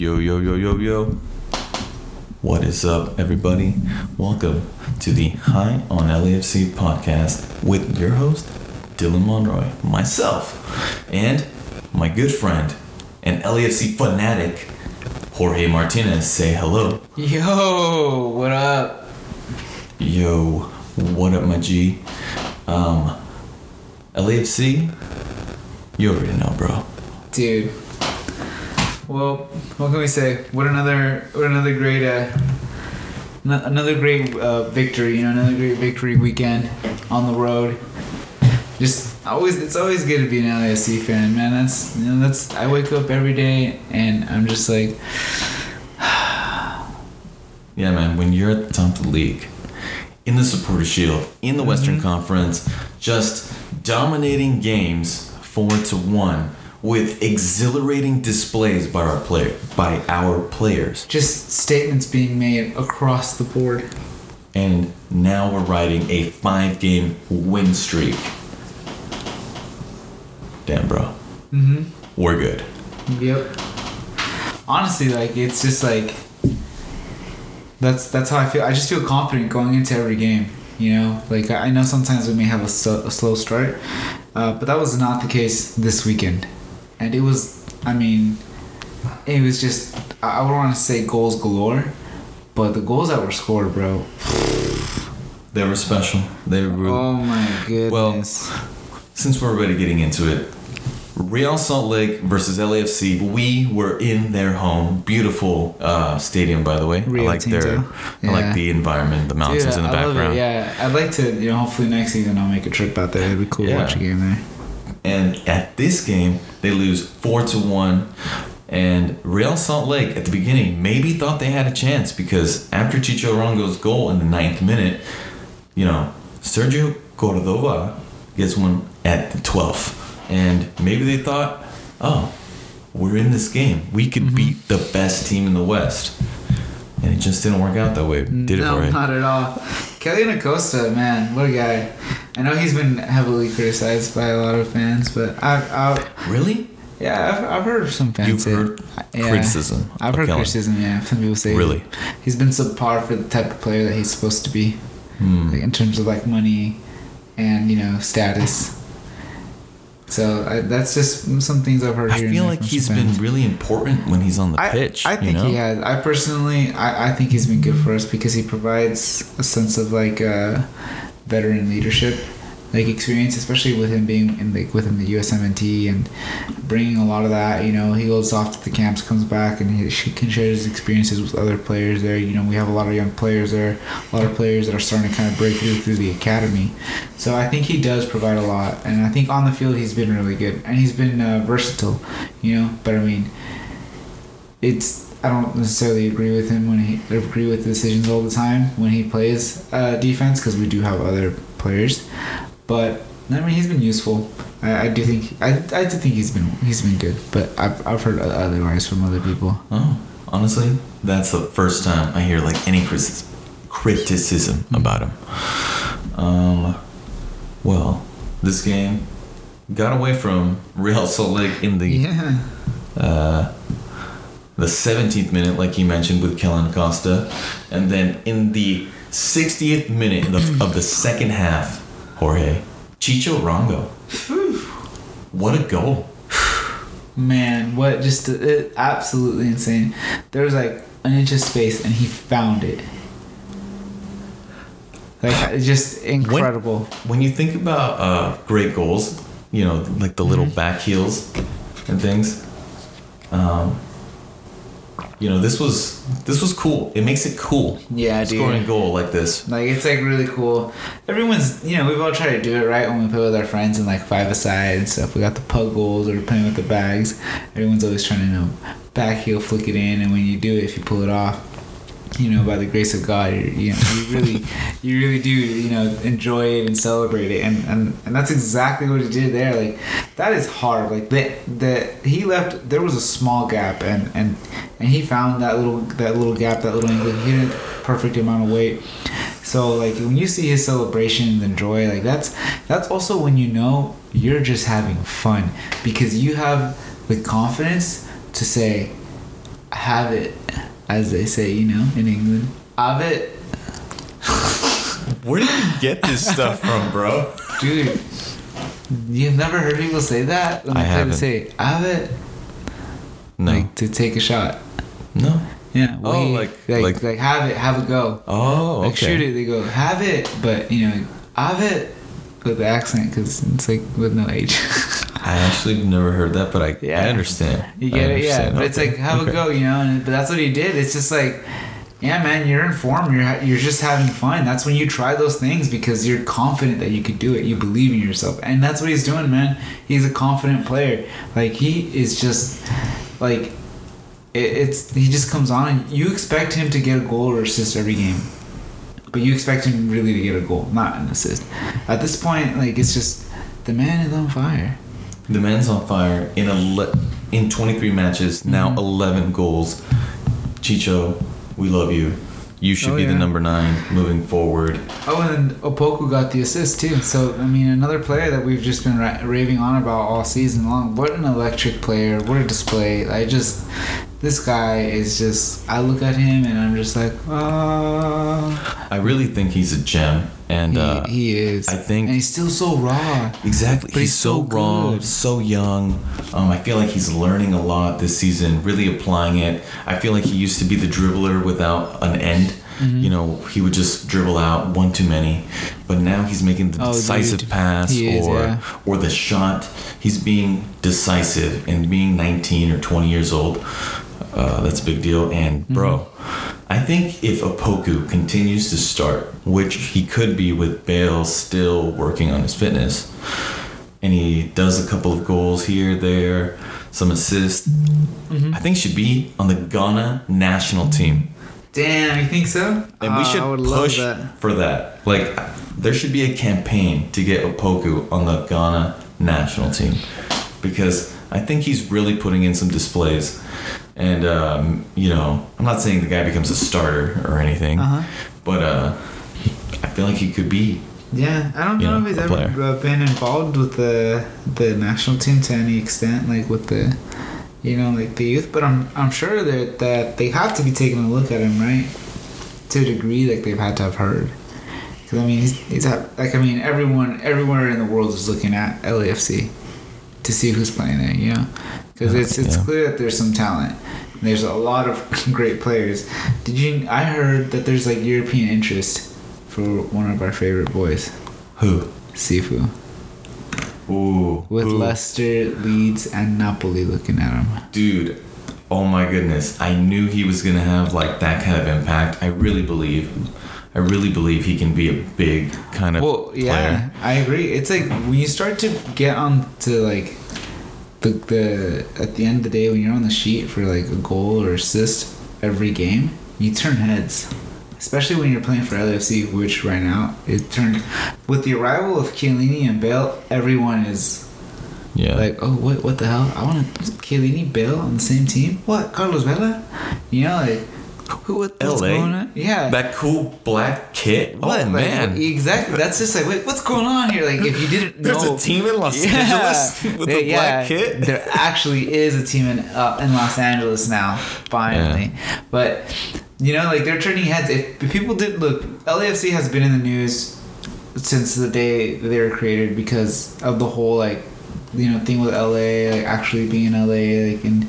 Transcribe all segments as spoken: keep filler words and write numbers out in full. Yo, yo, yo, yo, yo. What is up, everybody? Welcome to the High on L A F C podcast with your host, Dylan Monroy, myself, and my good friend and L A F C fanatic, Jorge Martinez. Say hello. Yo, what up? Yo, what up, my G? Um, L A F C, you already know, bro. Dude. Well, what can we say? What another, what another great, uh, n- another great uh, victory. You know, another great victory weekend on the road. Just always, it's always good to be an L A F C fan, man. That's, you know, that's. I wake up every day and I'm just like, yeah, man. When you're at the top of the league, in the Supporters Shield, in the mm-hmm. Western Conference, just dominating games four to one. With exhilarating displays by our player, by our players. Just statements being made across the board. And now we're riding a five-game win streak. Damn, bro. Mm-hmm. We're good. Yep. Honestly, like, it's just like... That's that's how I feel. I just feel confident going into every game, you know? Like, I know sometimes we may have a, so, a slow start, uh, but that was not the case this weekend. And it was, I mean, it was just, I would want to say goals galore, but the goals that were scored, bro. They were special. They were. Oh, my goodness. Well, since we're already getting into it, Real Salt Lake versus L A F C, we were in their home. Beautiful uh, stadium, by the way. Real I like Tinto. their, yeah. I like the environment, the mountains Dude, in the I background. Love it. Yeah, I'd like to, you know, hopefully next season I'll make a trip out there. It'd be cool yeah. to watch a game there. And at this game, they lose four to one. And Real Salt Lake, at the beginning, maybe thought they had a chance because after Chicho Arango's goal in the ninth minute, you know, Sergio Cordova gets one at the twelfth. And maybe they thought, oh, we're in this game. We could mm-hmm. beat the best team in the West. And it just didn't work out that way, did no, it, right? No, not at all. Kellyn Acosta, man, what a guy. I know he's been heavily criticized by a lot of fans, but I've... I've really? Yeah, I've, I've heard some fans You've say... You've heard yeah, criticism I've heard Kellyn. criticism, yeah. Some people say... Really? He's been subpar for the type of player that he's supposed to be. Hmm. Like, in terms of, like, money and, you know, status. So I, that's just some things I've heard. I feel like he's been really important when he's on the I, pitch. I think you know? he has. I personally, I, I think he's been good for us because he provides a sense of like uh, veteran leadership, like experience, especially with him being in the within the U S M N T and bringing a lot of that. You know, he goes off to the camps, comes back, and he, he can share his experiences with other players there. You know, we have a lot of young players there, a lot of players that are starting to kind of break through through the academy. So I think he does provide a lot, and I think on the field he's been really good, and he's been uh, versatile, you know. But I mean, it's I don't necessarily agree with him when he agree with the decisions all the time when he plays uh, defense because we do have other players, but I mean he's been useful. I, I do think I I do think he's been he's been good, but I've I've heard otherwise from other people. Oh, honestly, that's the first time I hear like any criticism criticism about him. Um. Well, this game got away from Real Salt Lake in the yeah. uh, the seventeenth minute, like you mentioned, with Kellyn Acosta. And then in the sixtieth minute of, of the second half, Jorge Chicho Arango. What a goal. Man, what just it, absolutely insane. There was like an inch of space, and he found it. Like, it's just incredible. When, when you think about uh, great goals, you know, like the little back heels and things, um, you know, this was this was cool. It makes it cool. Yeah, dude. Scoring a goal like this. Like, it's, like, really cool. Everyone's, you know, we've all tried to do it, right, when we play with our friends in, like, five-a-side and stuff. We got the pug goals or playing with the bags. Everyone's always trying to, you know, back heel, flick it in, and when you do it, if you pull it off, you know, by the grace of God, you're, you know, you really, you really do, you know, enjoy it and celebrate it, and, and, and that's exactly what he did there. Like, that is hard. Like the the he left. There was a small gap, and, and, and he found that little that little gap, that little angle. He did a perfect amount of weight. So like when you see his celebration and the joy, like that's that's also when you know you're just having fun because you have the confidence to say, have it, as they say, you know, in England. Have it. Where did you get this stuff from, bro? Dude, you've never heard people say that? When I haven't. Say, have it. No. Like, to take a shot. No. Yeah. We, oh, like, like, like... Like, have it, have a go. Oh, okay. Like, shoot it, they go, have it. But, you know, have it. With the accent, because it's like with no H. I actually never heard that, but I, yeah. I understand. You get it, yeah. But okay. It's like, have okay. a go, you know. And, but that's what he did. It's just like, yeah, man, you're in form. You're ha- you're just having fun. That's when you try those things because you're confident that you could do it. You believe in yourself, and that's what he's doing, man. He's a confident player. Like he is just like it, it's. He just comes on, and you expect him to get a goal or assist every game. But you expect him really to get a goal, not an assist. At this point, like it's just the man is on fire. The man's on fire in ele- in twenty-three matches, mm-hmm. now eleven goals. Chicho, we love you. You should oh, be yeah. the number nine moving forward. Oh, and Opoku got the assist too. So I mean, another player that we've just been ra- raving on about all season long. What an electric player! What a display! I just. This guy is just... I look at him and I'm just like, oh. I really think he's a gem. And He, uh, he is. I think... And he's still so raw. Exactly. He's, he's so, so raw, so young. Um, I feel like he's learning a lot this season, really applying it. I feel like he used to be the dribbler without an end. Mm-hmm. You know, he would just dribble out one too many. But now he's making the oh, decisive dude. pass is, or yeah. or the shot. He's being decisive and being nineteen or twenty years old. Uh, that's a big deal. And, bro, mm-hmm. I think if Opoku continues to start, which he could be with Bale still working on his fitness, and he does a couple of goals here, there, some assists, mm-hmm. I think he should be on the Ghana national team. Damn, you think so? And uh, we should I would push love that. for that. Like, there should be a campaign to get Opoku on the Ghana national team because I think he's really putting in some displays. And, um, you know, I'm not saying the guy becomes a starter or anything, uh-huh. but uh, I feel like he could be. Yeah, I don't know, know if he's ever player. been involved with the the national team to any extent, like with the, you know, like the youth. But I'm I'm sure that, that they have to be taking a look at him, right? To a degree, like they've had to have heard. Because I mean, he's, he's at, like I mean, everyone everywhere in the world is looking at L A F C to see who's playing there, you know. Because it's it's yeah. clear that there's some talent. There's a lot of great players. Did you? I heard that there's like European interest for one of our favorite boys. Who? Sifu. Ooh. With ooh. Leicester, Leeds, and Napoli looking at him. Dude, oh my goodness! I knew he was gonna have like that kind of impact. I really believe. I really believe he can be a big kind of. Well, yeah, player. I agree. It's like when you start to get on to like. The, the at the end of the day, when you're on the sheet for like a goal or assist every game, you turn heads, especially when you're playing for L A F C, which right now it turned with the arrival of Chiellini and Bale. Everyone is yeah like, oh what what the hell, I want to Chiellini, Bale on the same team, what, Carlos Vela, you know, like who, what, what's L A? Going on? Yeah, that cool black kit. What, oh like, man, exactly. That's just like, wait, what's going on here? Like, if you didn't know, there's a team in Los yeah. Angeles with they, a black yeah, kit. There actually is a team in uh, in Los Angeles now, finally. Yeah. But you know, like they're turning heads. If, if people did look, L A F C has been in the news since the day they were created because of the whole like you know thing with L A, like actually being in L A, like and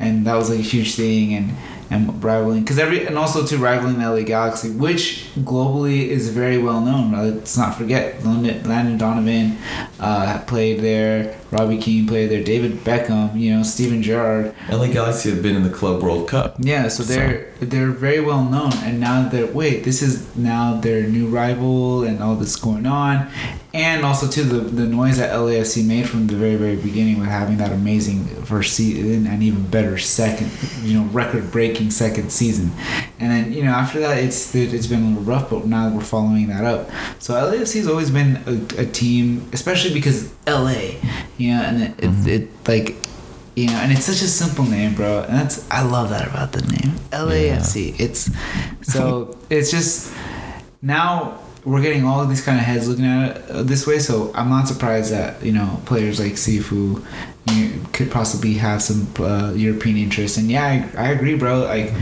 and that was like a huge thing and. And rivaling, because every and also to rivaling the L A Galaxy, which globally is very well known. Let's not forget, Landon, Landon Donovan uh, played there. Robbie Keane played there. David Beckham, you know, Steven Gerrard. L A Galaxy have been in the Club World Cup. Yeah, so they're so. they're very well known. And now they're wait, this is now their new rival and all this going on, and also too the the noise that L A F C made from the very very beginning with having that amazing first season and even better second, you know, record breaking second season, and then you know after that it's it's been a little rough, but now we're following that up. So L A F C's always been a, a team, especially because L A. You know, and it, mm-hmm. it, it like, you know, and it's such a simple name, bro. And that's I love that about the name L A F C. Yeah. It's so it's just now we're getting all of these kind of heads looking at it this way, so I'm not surprised that, you know, players like Sifu could possibly have some uh, European interest. And yeah, I, I agree, bro. Like,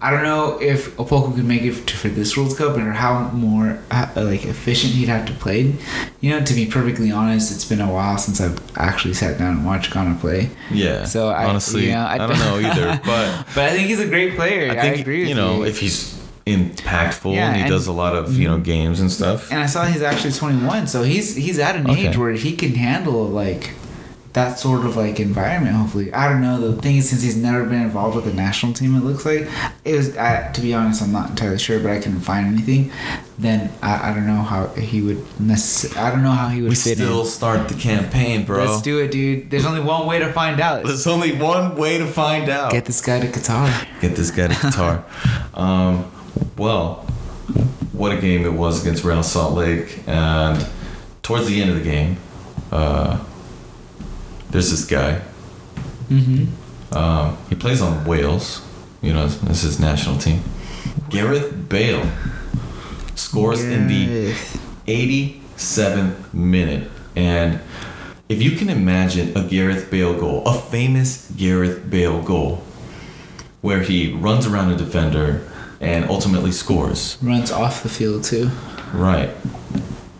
I don't know if Opoku could make it to, for this World Cup, or how more uh, like efficient he'd have to play. You know, to be perfectly honest, it's been a while since I've actually sat down and watched Ghana play. Yeah. So I, honestly, you know, I, I don't know either, but but I think he's a great player. I, think, I agree. With you know, you. If he's impactful, yeah, and he and does a lot of, you know, games and stuff. And I saw he's actually twenty-one, so he's he's at an okay. age where he can handle like that sort of like environment. Hopefully, I don't know. The thing is, since he's never been involved with the national team, it looks like it was. I, to be honest, I'm not entirely sure, but I couldn't find anything. Then I, I don't know how he would. Necess- I don't know how he would. We fit still in. Start the campaign, bro. Let's do it, dude. There's only one way to find out. There's only one way to find out. Get this guy to Qatar. Get this guy to Qatar. um. Well, what a game it was against Real Salt Lake. And towards the end of the game, uh, there's this guy. Mm-hmm. Um, he plays on Wales. You know, that's his national team. Gareth Bale scores yeah. in the eighty-seventh minute. And if you can imagine a Gareth Bale goal, a famous Gareth Bale goal, where he runs around a defender and ultimately scores. Runs off the field too. Right.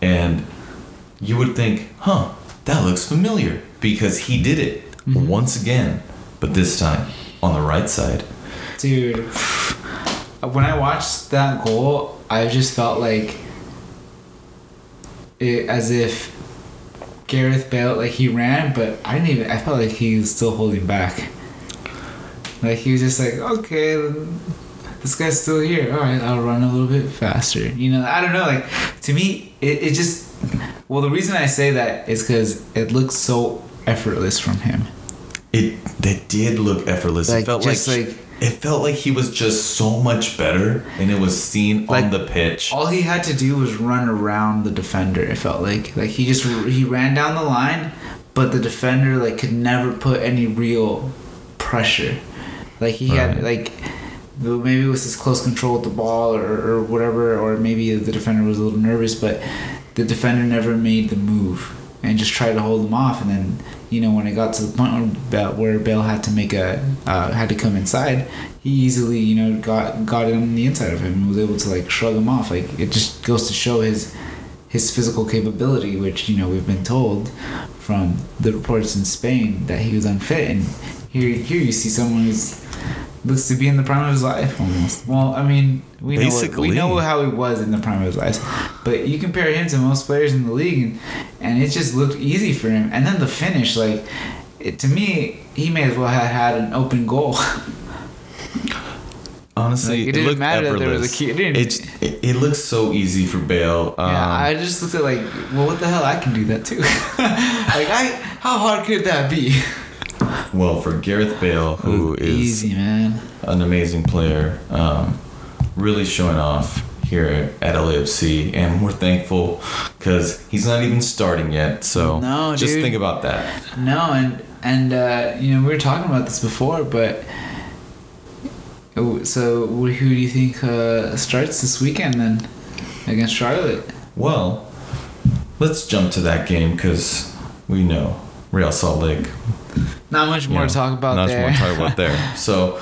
And you would think, huh, that looks familiar, because he did it mm-hmm. once again, but this time on the right side. Dude, when I watched that goal, I just felt like it, as if Gareth Bale, like he ran, but I didn't even, I felt like he was still holding back. Like he was just like, okay, this guy's still here. All right, I'll run a little bit faster. You know, I don't know. Like, to me, it, it just... Well, the reason I say that is because it looks so effortless from him. It that did look effortless. Like, it felt just like, like... It felt like he was just so much better, and it was seen like, on the pitch. All he had to do was run around the defender, it felt like. Like, he just... He ran down the line, but the defender, like, could never put any real pressure. Like, he right. had, like... Maybe it was his close control with the ball or, or whatever, or maybe the defender was a little nervous, but the defender never made the move and just tried to hold him off. And then, you know, when it got to the point where, where Bale had to make a uh, had to come inside, he easily, you know, got got him on the inside of him and was able to like shrug him off. Like, it just goes to show his his physical capability, which, you know, we've been told from the reports in Spain that he was unfit, and here here you see someone who's looks to be in the prime of his life almost. Well, I mean, we Basically. know what, we know how he was in the prime of his life, but you compare him to most players in the league, and, and it just looked easy for him. And then the finish, like, it, to me, he may as well have had an open goal. Honestly, like, it, it didn't matter effortless. That there was a key. It didn't. It, it looks so easy for Bale. Um, yeah, I just looked at like, well, what the hell? I can do that too. Like, I, how hard could that be? Well, for Gareth Bale, who is Easy, man. an amazing player, um, really showing off here at L A F C, and we're thankful because he's not even starting yet. So no, just dude. think about that. No, and and uh, you know, we were talking about this before, but so who do you think uh, starts this weekend then against Charlotte? Well, let's jump to that game because we know Real Salt Lake. Not much more yeah, to talk about not there. Not much more to talk about there. So,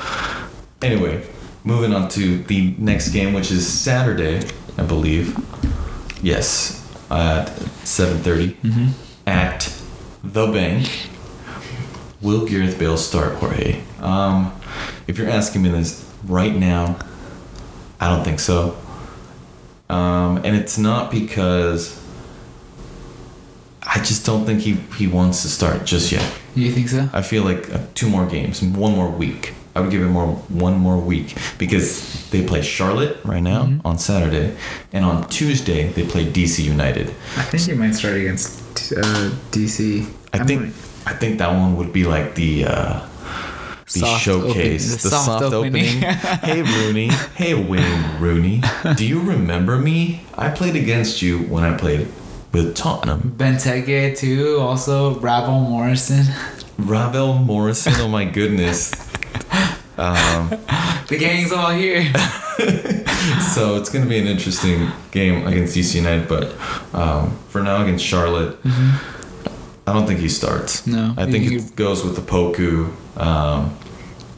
anyway, moving on to the next game, which is Saturday, I believe. Yes, at seven thirty mm-hmm. at The Bank. Will Gareth Bale start, Jorge? Um, if you're asking me this right now, I don't think so. Um, and it's not because... I just don't think he, he wants to start just yet. You think so? I feel like uh, two more games, one more week. I would give it more one more week because they play Charlotte right now mm-hmm. on Saturday, and on Tuesday they play D C United. I think he might start against uh, D C. I I'm think gonna... I think that one would be like the uh, the soft showcase, open, the, the soft, soft opening. opening. Hey Rooney, hey Wayne Rooney, do you remember me? I played against you when I played with Tottenham. Benteke too. Also Ravel Morrison. Ravel Morrison. Oh my goodness. um, the gang's all here. So it's going to be an interesting game against D C United, but um, for now against Charlotte, mm-hmm. I don't think he starts. No. I think you, it goes with the Opoku. Um,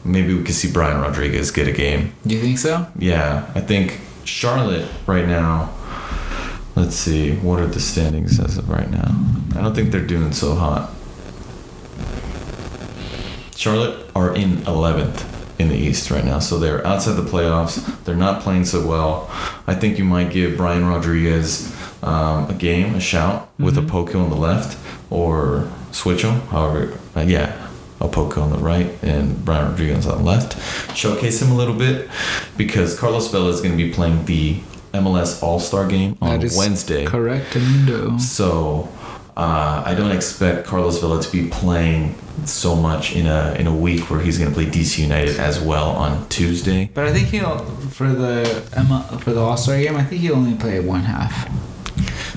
maybe we could see Brian Rodriguez get a game. You think so? Yeah. I think Charlotte right now, let's see, what are the standings as of right now? I don't think they're doing so hot. Charlotte are in eleventh in the East right now, so they're outside the playoffs. They're not playing so well. I think you might give Brian Rodriguez um, a game, a shout, mm-hmm. with Opoku on the left, or switch him, however, uh, yeah, Opoku on the right and Brian Rodriguez on the left. Showcase him a little bit, because Carlos Vela is going to be playing the M L S All-Star game on Wednesday. Correct. So uh, I don't expect Carlos Vela to be playing so much in a in a week where he's going to play D C United as well on Tuesday. But I think he'll for the M L, for the All-Star game, I think he'll only play one half.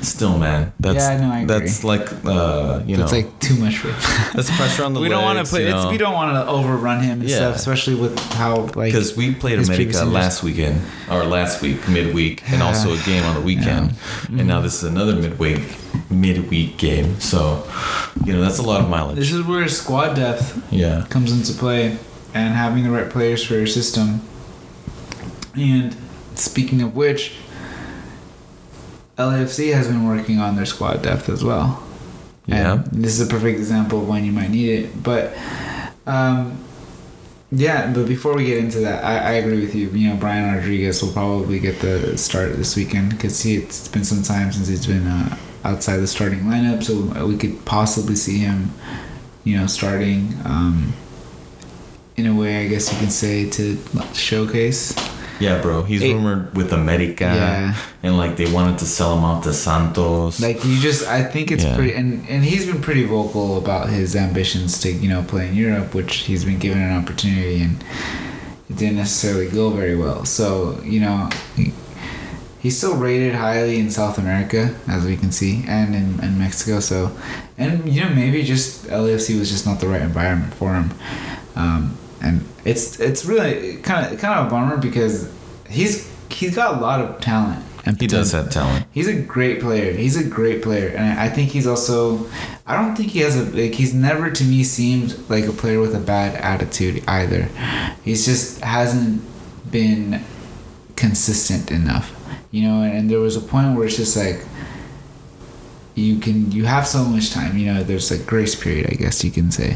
Still, man, that's yeah, no, I agree. That's like uh, you that's know, that's like too much for him. That's pressure on the. We legs, don't want to play. You know? It's, we don't want to overrun him and yeah. stuff, especially with how like because we played America last weekend or last week midweek, and also a game on the weekend, yeah. mm-hmm. and now this is another midweek midweek game. So, you know, that's a lot of mileage. This is where squad depth yeah comes into play, and having the right players for your system. And speaking of which, L A F C has been working on their squad depth as well. Yeah. And this is a perfect example of when you might need it. But, um, yeah, but before we get into that, I, I agree with you. You know, Brian Rodriguez will probably get the start this weekend because it's been some time since he's been uh, outside the starting lineup. So we could possibly see him, you know, starting um, in a way, I guess you can say, to showcase. Yeah, bro. He's it, rumored with America, yeah. and like they wanted to sell him off to Santos. Like you just, I think it's yeah. pretty, and, and he's been pretty vocal about his ambitions to, you know, play in Europe, which he's been given an opportunity and it didn't necessarily go very well. So, you know, he, he's still rated highly in South America, as we can see, and in, in Mexico. So, and you know, maybe just L A F C was just not the right environment for him. Um, And it's it's really kind of kind of a bummer because he's he's got a lot of talent. And he does have talent. He's a great player. He's a great player, and I think he's also. I don't think he has a like. He's never to me seemed like a player with a bad attitude either. He's just hasn't been consistent enough, you know. And, and there was a point where it's just like. You can you have so much time, you know. There's a grace period, I guess you can say.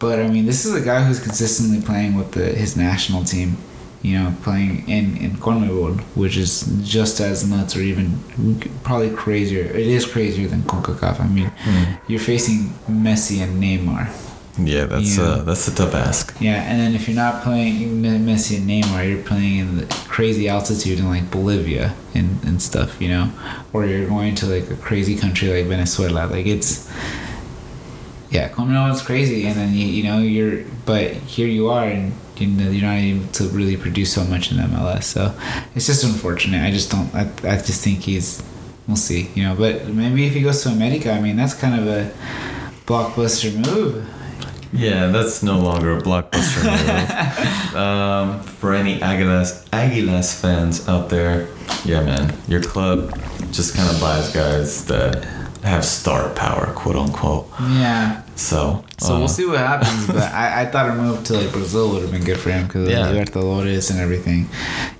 But, I mean, this is a guy who's consistently playing with the, his national team, you know, playing in, in CONMEBOL, which is just as nuts or even probably crazier. It is crazier than CONCACAF. I mean, mm. you're facing Messi and Neymar. Yeah, that's, you know? uh, that's a tough ask. Yeah, and then if you're not playing Messi and Neymar, you're playing in the crazy altitude in, like, Bolivia and, and stuff, you know, or you're going to, like, a crazy country like Venezuela. Like, it's... Yeah, Comino is crazy, and then you, you know you're, but here you are, and you know, you're not able to really produce so much in M L S. So it's just unfortunate. I just don't. I, I just think he's. We'll see, you know. But maybe if he goes to America, I mean, that's kind of a blockbuster move. Yeah, that's no longer a blockbuster move. um, for any Aguilas Aguilas fans out there, yeah, man, your club just kind of buys guys that have star power, quote unquote. Yeah. So so uh, we'll see what happens, but I, I thought a move to like Brazil would have been good for him because yeah. of Libertadores and everything.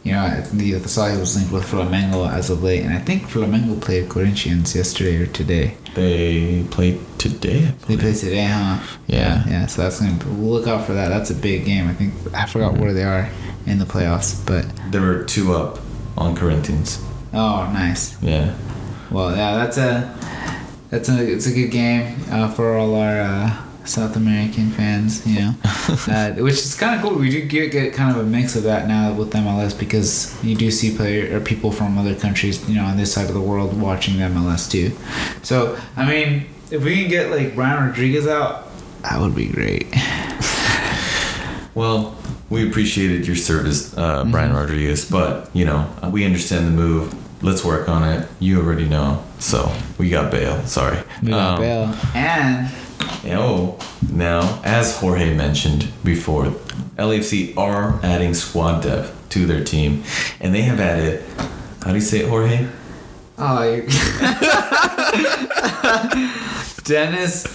You know, I, the, I saw he was linked with Flamengo as of late, and I think Flamengo played Corinthians yesterday or today. They played today. They played today, huh? Yeah. yeah. Yeah. So that's gonna we'll look out for that. That's a big game. I think I forgot mm-hmm. where they are in the playoffs, but there were two up on Corinthians. Oh, nice. Yeah. Well, yeah, that's a. That's a it's a good game uh, for all our uh, South American fans, you know, uh, which is kind of cool. We do get, get kind of a mix of that now with M L S because you do see player or people from other countries, you know, on this side of the world watching the M L S too. So I mean, if we can get like Brian Rodriguez out, that would be great. Well, we appreciated your service, uh, Brian mm-hmm. Rodriguez, but you know, we understand the move. Let's work on it. You already know. So we got Bale. Sorry. We got um, Bale. And Oh, now, as Jorge mentioned before, L A F C are adding squad depth to their team, and they have added, how do you say it, Jorge? Oh, Denis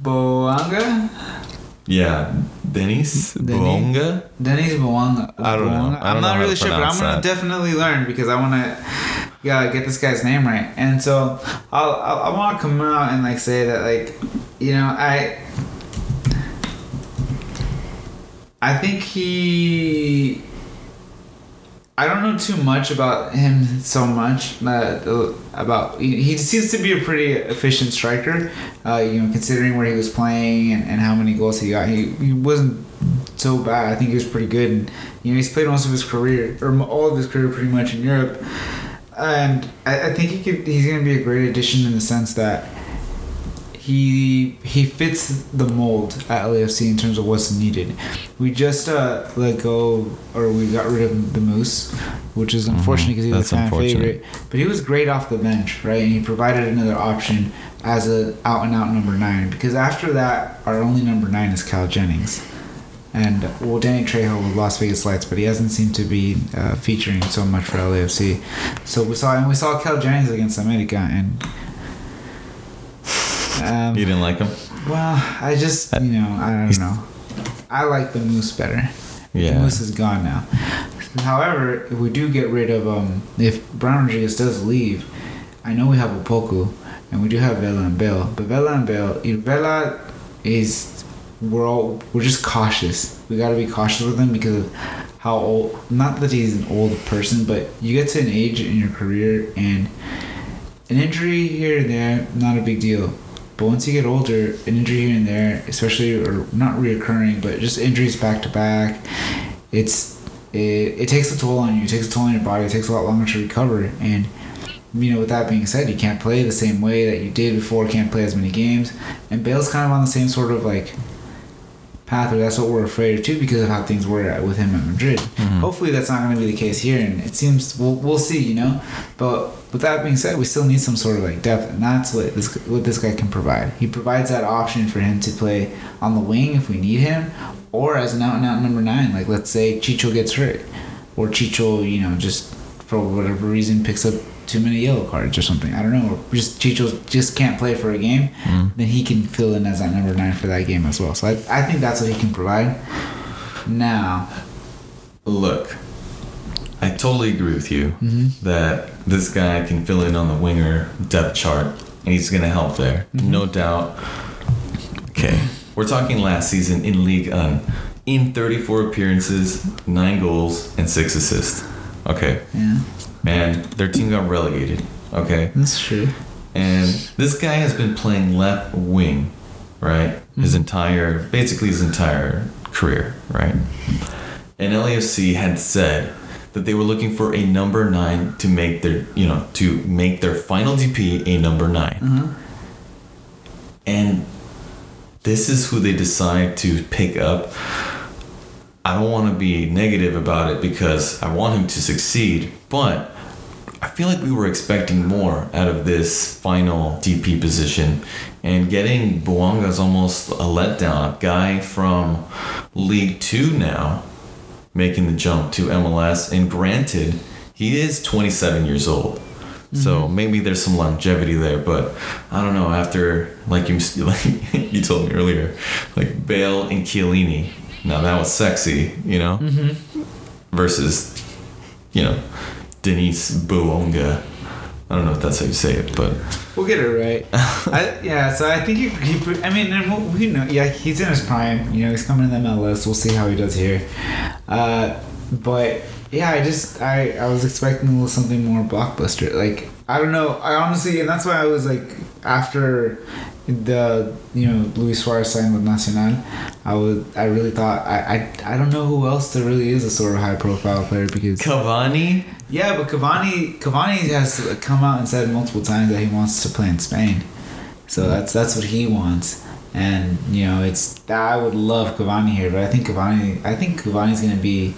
Bouanga? Yeah, Denis Bouanga? Denis Bouanga. I don't know. I don't I'm not know really sure, but I'm going to definitely learn because I want to yeah, get this guy's name right. And so I'll, I'll, I want to come out and like say that, like, you know, I I think he... I don't know too much about him so much. Uh, about he seems to be a pretty efficient striker, uh, you know, considering where he was playing and, and how many goals he got. He he wasn't so bad. I think he was pretty good. And, you know, he's played most of his career or all of his career pretty much in Europe, and I, I think he could, he's going to be a great addition in the sense that he he fits the mold at L A F C in terms of what's needed. We just uh, let go, or we got rid of the Moose, which is unfortunate because mm-hmm. he was a fan favorite. But he was great off the bench, right? And he provided another option as a out and out number nine. Because after that, our only number nine is Cal Jennings, and well, Danny Trejo with Las Vegas Lights, but he hasn't seemed to be uh, featuring so much for L A F C. So we saw and we saw Cal Jennings against America and. Um, you didn't like him? Well, I just, you know, I don't know. I like the Moose better. Yeah. The Moose is gone now. However, if we do get rid of, um, if Brian Rodriguez does leave, I know we have Opoku, and we do have Vela and Bale. But Vela and Bale, Vela is, we're all, we're just cautious. We got to be cautious with him because of how old, not that he's an old person, but you get to an age in your career, and an injury here and there, not a big deal. But once you get older, an injury here and there, especially, or not reoccurring, but just injuries back to back, it's it, it takes a toll on you. It takes a toll on your body. It takes a lot longer to recover. And, you know, with that being said, you can't play the same way that you did before, can't play as many games. And Bale's kind of on the same sort of, like, path, or that's what we're afraid of, too, because of how things were with him at Madrid. Mm-hmm. Hopefully that's not going to be the case here, and it seems, we'll, we'll see, you know? But... with that being said, we still need some sort of like depth, and that's what this what this guy can provide. He provides that option for him to play on the wing if we need him, or as an out and out number nine. Like let's say Chicho gets hurt, or Chicho, you know, just for whatever reason picks up too many yellow cards or something. I don't know. Or just Chicho just can't play for a game, mm. then he can fill in as that number nine for that game as well. So I I think that's what he can provide. Now, look. I totally agree with you mm-hmm. that this guy can fill in on the winger depth chart, and he's going to help there. Mm-hmm. No doubt. Okay. We're talking last season in Ligue one. In thirty-four appearances, nine goals, and six assists. Okay. Yeah. And their team got relegated. Okay. That's true. And this guy has been playing left wing, right? Mm-hmm. His entire, basically his entire career, right? And L A F C had said... that they were looking for a number nine to make their, you know, to make their final D P a number nine. Uh-huh. And this is who they decide to pick up. I don't want to be negative about it because I want him to succeed, but I feel like we were expecting more out of this final D P position. And getting Bouanga is almost a letdown. A guy from League Two now, making the jump to M L S, and granted, he is twenty-seven years old, mm-hmm. so maybe there's some longevity there. But I don't know. After like you like you told me earlier, like Bale and Chiellini, now that was sexy, you know, mm-hmm. versus you know Denis Bouanga. I don't know if that's how you say it, but we'll get it right. I, yeah, so I think he. he I mean, and we know. Yeah, he's in his prime. You know, he's coming to the M L S. We'll see how he does here. Uh, but yeah, I just I, I was expecting a little something more blockbuster. Like I don't know. I honestly, and that's why I was like after the you know Luis Suarez signed with Nacional. I would. I really thought. I, I. I don't know who else there really is a sort of high profile player because Cavani. Yeah, but Cavani Cavani has come out and said multiple times that he wants to play in Spain. So that's that's what he wants. And, you know, it's I would love Cavani here, but I think Cavani I think Cavani's going to be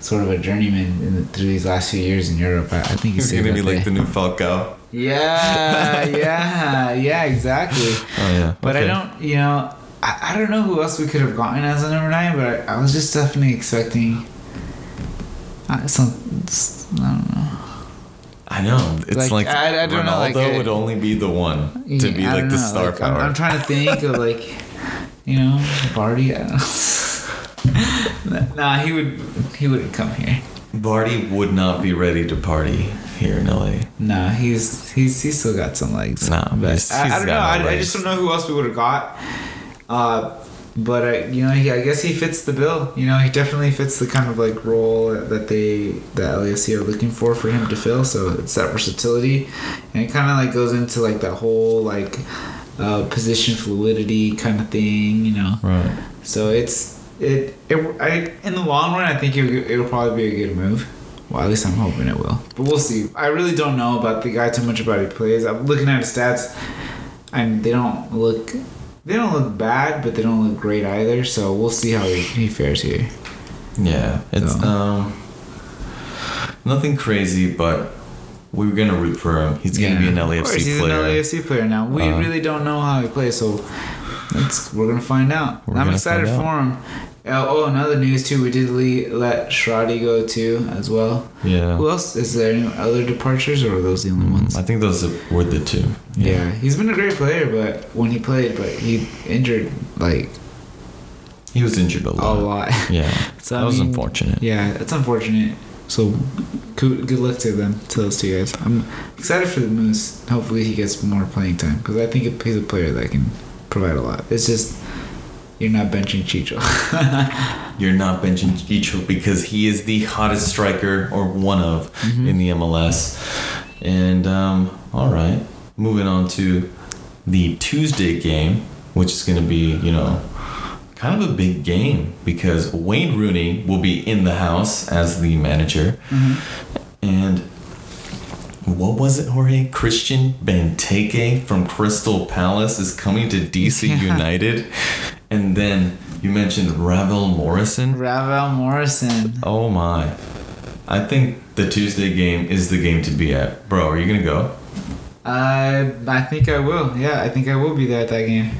sort of a journeyman in the, through these last few years in Europe. I, I think he's, he's going to be there. Like the new Falcao. Yeah, yeah, yeah, exactly. Oh, yeah. But okay. I don't, you know, I, I don't know who else we could have gotten as a number nine, but I, I was just definitely expecting uh, some, I don't know. I know. It's like, like I, I don't Ronaldo know, like I, would only be the one to yeah, be like the star like, power. I'm, I'm trying to think of like, you know, Barty. I don't know. Nah, he would. He wouldn't come here. Barty would not be ready to party here in L A. Nah, he's he's he's still got some legs. Nah, but he's, he's I, I don't know. I, I just don't know who else we would have got. Uh, but uh, you know, he, I guess he fits the bill. You know, he definitely fits the kind of like role that they that L A F C are looking for for him to fill. So it's that versatility, and it kind of like goes into like that whole like uh, position fluidity kind of thing. You know, right? So it's it it I, in the long run, I think it, it'll probably be a good move. Well, at least I'm hoping it will. But we'll see. I really don't know about the guy too much about how he plays. I'm looking at his stats, and they don't look. They don't look bad, but they don't look great either. So we'll see how he, he fares here. Yeah, it's so. um, nothing crazy, but we're gonna root for him. He's yeah, gonna be an L A F C player. Of course, he's an L A F C player now. We uh, really don't know how he plays, so that's, we're gonna find out. I'm excited for him. Oh, another news too. We did let Shradi go too, as well. Yeah. Who else? Is there any other departures, or are those the only ones? I think those were the two. Yeah. yeah. He's been a great player, but when he played, but he injured, like... He was injured a lot. A lot. Yeah. so, that was I mean, unfortunate. Yeah, it's unfortunate. So, good, good luck to them, to those two guys. I'm excited for the Moose. Hopefully he gets more playing time, because I think he's a player that can provide a lot. It's just... You're not benching Chicho. You're not benching Chicho because he is the hottest striker, or one of, mm-hmm. in the M L S. And, um, all right. Moving on to the Tuesday game, which is going to be, you know, kind of a big game because Wayne Rooney will be in the house as the manager. Mm-hmm. And what was it, Jorge? Christian Benteke from Crystal Palace is coming to D C yeah. United. And then you mentioned Ravel Morrison. Ravel Morrison. Oh, my. I think the Tuesday game is the game to be at. Bro, are you going to go? Uh, I think I will. Yeah, I think I will be there at that game.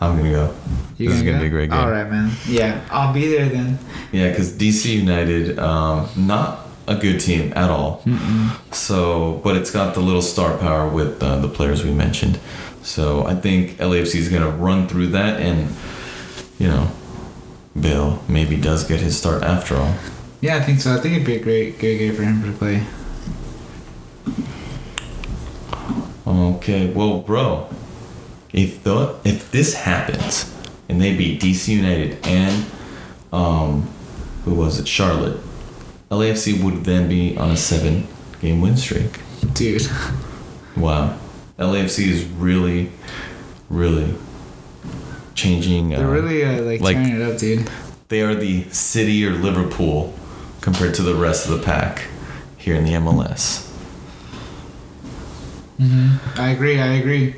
I'm going to go. You're this gonna is going to be a great game. All right, man. Yeah, I'll be there then. Yeah, because D C United, um, not a good team at all. Mm-mm. So, but it's got the little star power with uh, the players we mentioned. So I think L A F C is going to run through that, and, you know, Bale maybe does get his start after all. Yeah, I think so. I think it'd be a great, great game for him to play. Okay, well, bro, if the, if this happens and they beat D C United and um, who was it, Charlotte, L A F C would then be on a seven-game win streak. Dude. Wow. L A F C is really, really changing. Uh, They're really uh, like, like turning it up, dude. They are the City or Liverpool compared to the rest of the pack here in the M L S. Mm-hmm. I agree. I agree.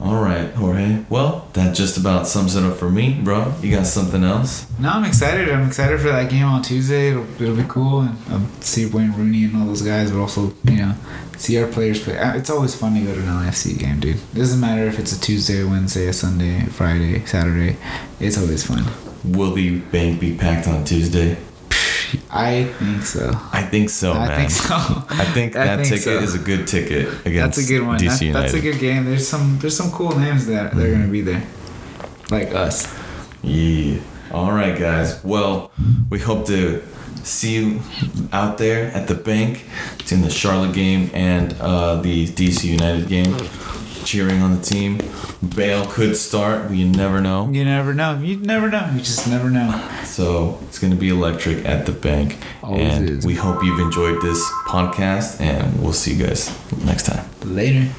All right, Jorge. Well, that just about sums it up for me, bro. You got something else? No, I'm excited. I'm excited for that game on Tuesday. It'll, it'll be cool. And I'll see Wayne Rooney and all those guys, but also, you know, see our players play. It's always fun to go to an L A F C game, dude. It doesn't matter if it's a Tuesday, Wednesday, a Sunday, Friday, Saturday. It's always fun. Will the Bank be packed on Tuesday? I think so. I think so, man. I think so. I think that I think ticket so. is a good ticket against. That's a good one. D C that, United. That's a good game. There's some there's some cool names that they're mm-hmm. gonna be there, like us. Yeah. All right, guys. Well, we hope to see you out there at the Bank. It's in the Charlotte game and uh, the D C United game. Cheering on the team. Bale could start. You never know. You never know. You never know. You just never know. So it's going to be electric at the Bank. Always and is. We hope you've enjoyed this podcast, and we'll see you guys next time. Later.